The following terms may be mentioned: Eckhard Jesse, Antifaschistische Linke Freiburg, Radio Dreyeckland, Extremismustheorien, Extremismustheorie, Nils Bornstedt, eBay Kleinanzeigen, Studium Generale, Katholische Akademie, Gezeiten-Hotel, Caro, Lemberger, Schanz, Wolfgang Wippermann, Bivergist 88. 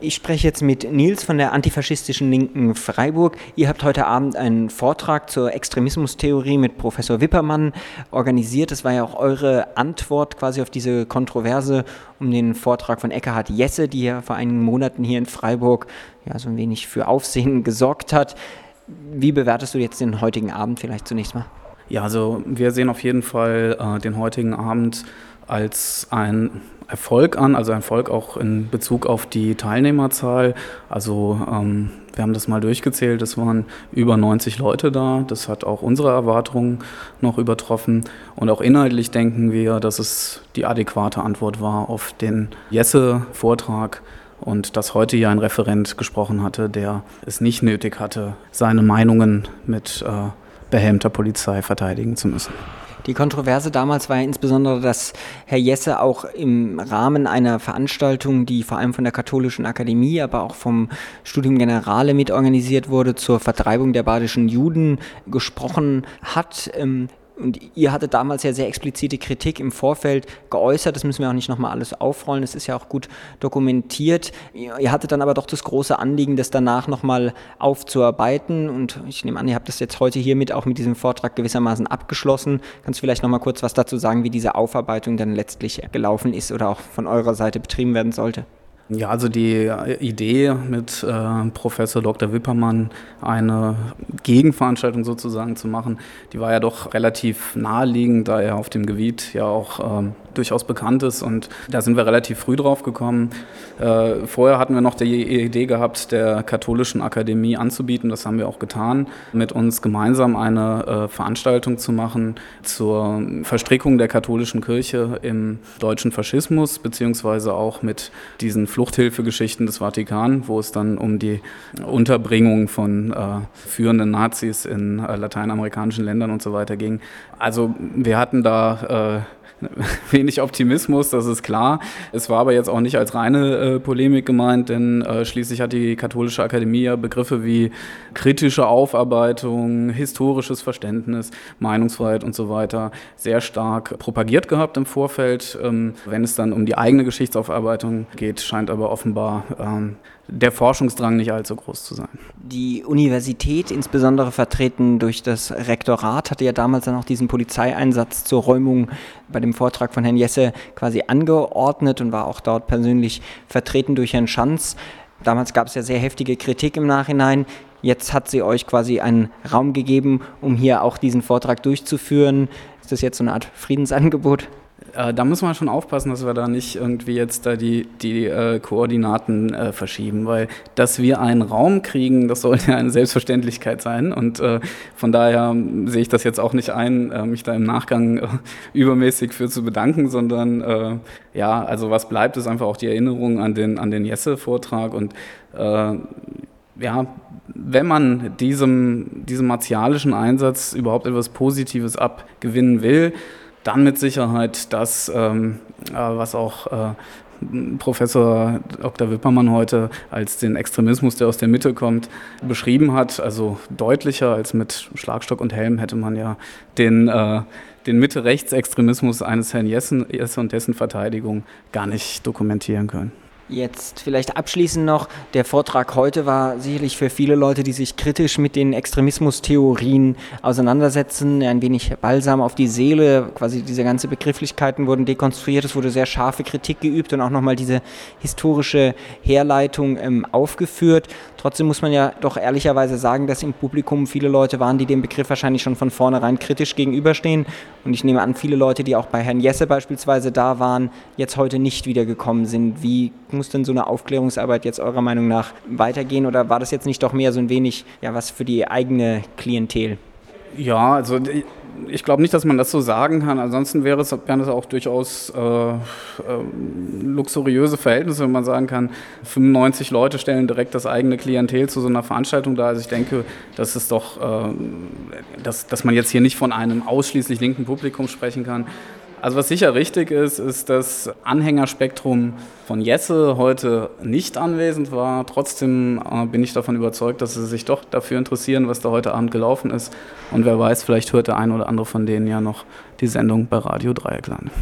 Ich spreche jetzt mit Nils von der Antifaschistischen Linken Freiburg. Ihr habt heute Abend einen Vortrag zur Extremismustheorie mit Professor Wippermann organisiert. Das war ja auch eure Antwort quasi auf diese Kontroverse um den Vortrag von Eckhard Jesse, die ja vor einigen Monaten hier in Freiburg ja so ein wenig für Aufsehen gesorgt hat. Wie bewertest du jetzt den heutigen Abend vielleicht zunächst mal? Ja, also wir sehen auf jeden Fall den heutigen Abend als ein Erfolg an, also Erfolg auch in Bezug auf die Teilnehmerzahl. Also wir haben das mal durchgezählt, es waren über 90 Leute da, das hat auch unsere Erwartungen noch übertroffen und auch inhaltlich denken wir, dass es die adäquate Antwort war auf den Jesse-Vortrag und dass heute hier ein Referent gesprochen hatte, der es nicht nötig hatte, seine Meinungen mit behelmter Polizei verteidigen zu müssen. Die Kontroverse damals war ja insbesondere, dass Herr Jesse auch im Rahmen einer Veranstaltung, die vor allem von der Katholischen Akademie, aber auch vom Studium Generale mitorganisiert wurde, zur Vertreibung der badischen Juden gesprochen hat. Und ihr hattet damals ja sehr explizite Kritik im Vorfeld geäußert, das müssen wir auch nicht nochmal alles aufrollen, das ist ja auch gut dokumentiert. Ihr hattet dann aber doch das große Anliegen, das danach nochmal aufzuarbeiten und ich nehme an, ihr habt das jetzt heute hiermit auch mit diesem Vortrag gewissermaßen abgeschlossen. Kannst du vielleicht nochmal kurz was dazu sagen, wie diese Aufarbeitung dann letztlich gelaufen ist oder auch von eurer Seite betrieben werden sollte? Ja, also die Idee mit Professor Dr. Wippermann eine Gegenveranstaltung sozusagen zu machen, die war ja doch relativ naheliegend, da er auf dem Gebiet ja auch durchaus bekannt ist und da sind wir relativ früh drauf gekommen. Vorher hatten wir noch die Idee gehabt, der Katholischen Akademie anzubieten, das haben wir auch getan, mit uns gemeinsam eine Veranstaltung zu machen zur Verstrickung der katholischen Kirche im deutschen Faschismus, beziehungsweise auch mit diesen Fluchthilfegeschichten des Vatikan, wo es dann um die Unterbringung von führenden Nazis in lateinamerikanischen Ländern und so weiter ging. Also wir hatten da wenig Optimismus, das ist klar. Es war aber jetzt auch nicht als reine Polemik gemeint, denn schließlich hat die Katholische Akademie ja Begriffe wie kritische Aufarbeitung, historisches Verständnis, Meinungsfreiheit und so weiter sehr stark propagiert gehabt im Vorfeld. Wenn es dann um die eigene Geschichtsaufarbeitung geht, scheint aber offenbar der Forschungsdrang nicht allzu groß zu sein. Die Universität, insbesondere vertreten durch das Rektorat, hatte ja damals dann auch diesen Polizeieinsatz zur Räumung bei dem Vortrag von Herrn Jesse quasi angeordnet und war auch dort persönlich vertreten durch Herrn Schanz. Damals gab es ja sehr heftige Kritik im Nachhinein. Jetzt hat sie euch quasi einen Raum gegeben, um hier auch diesen Vortrag durchzuführen. Ist das jetzt so eine Art Friedensangebot? Da müssen wir schon aufpassen, dass wir da nicht irgendwie jetzt da die Koordinaten verschieben, weil dass wir einen Raum kriegen, das sollte ja eine Selbstverständlichkeit sein und von daher sehe ich das jetzt auch nicht ein, mich da im Nachgang übermäßig für zu bedanken, sondern ja, also was bleibt, ist einfach auch die Erinnerung an den Jesse-Vortrag und ja, wenn man diesem martialischen Einsatz überhaupt etwas Positives abgewinnen will, dann mit Sicherheit das, was auch Professor Dr. Wippermann heute als den Extremismus, der aus der Mitte kommt, beschrieben hat. Also deutlicher als mit Schlagstock und Helm hätte man ja den Mitte-Rechts-Extremismus eines Herrn Jesse und dessen Verteidigung gar nicht dokumentieren können. Jetzt vielleicht abschließend noch, der Vortrag heute war sicherlich für viele Leute, die sich kritisch mit den Extremismustheorien auseinandersetzen, ein wenig Balsam auf die Seele, quasi diese ganzen Begrifflichkeiten wurden dekonstruiert, es wurde sehr scharfe Kritik geübt und auch nochmal diese historische Herleitung aufgeführt. Trotzdem muss man ja doch ehrlicherweise sagen, dass im Publikum viele Leute waren, die dem Begriff wahrscheinlich schon von vornherein kritisch gegenüberstehen und ich nehme an, viele Leute, die auch bei Herrn Jesse beispielsweise da waren, jetzt heute nicht wiedergekommen sind. Wie muss denn so eine Aufklärungsarbeit jetzt eurer Meinung nach weitergehen oder war das jetzt nicht doch mehr so ein wenig ja was für die eigene Klientel? Ja, also ich glaube nicht, dass man das so sagen kann. Ansonsten wären es auch durchaus luxuriöse Verhältnisse, wenn man sagen kann, 95 Leute stellen direkt das eigene Klientel zu so einer Veranstaltung dar. Also ich denke, das ist doch, dass man jetzt hier nicht von einem ausschließlich linken Publikum sprechen kann. Also was sicher richtig ist, ist, dass Anhängerspektrum von Jesse heute nicht anwesend war. Trotzdem bin ich davon überzeugt, dass sie sich doch dafür interessieren, was da heute Abend gelaufen ist. Und wer weiß, vielleicht hört der ein oder andere von denen ja noch die Sendung bei Radio Dreyeckland.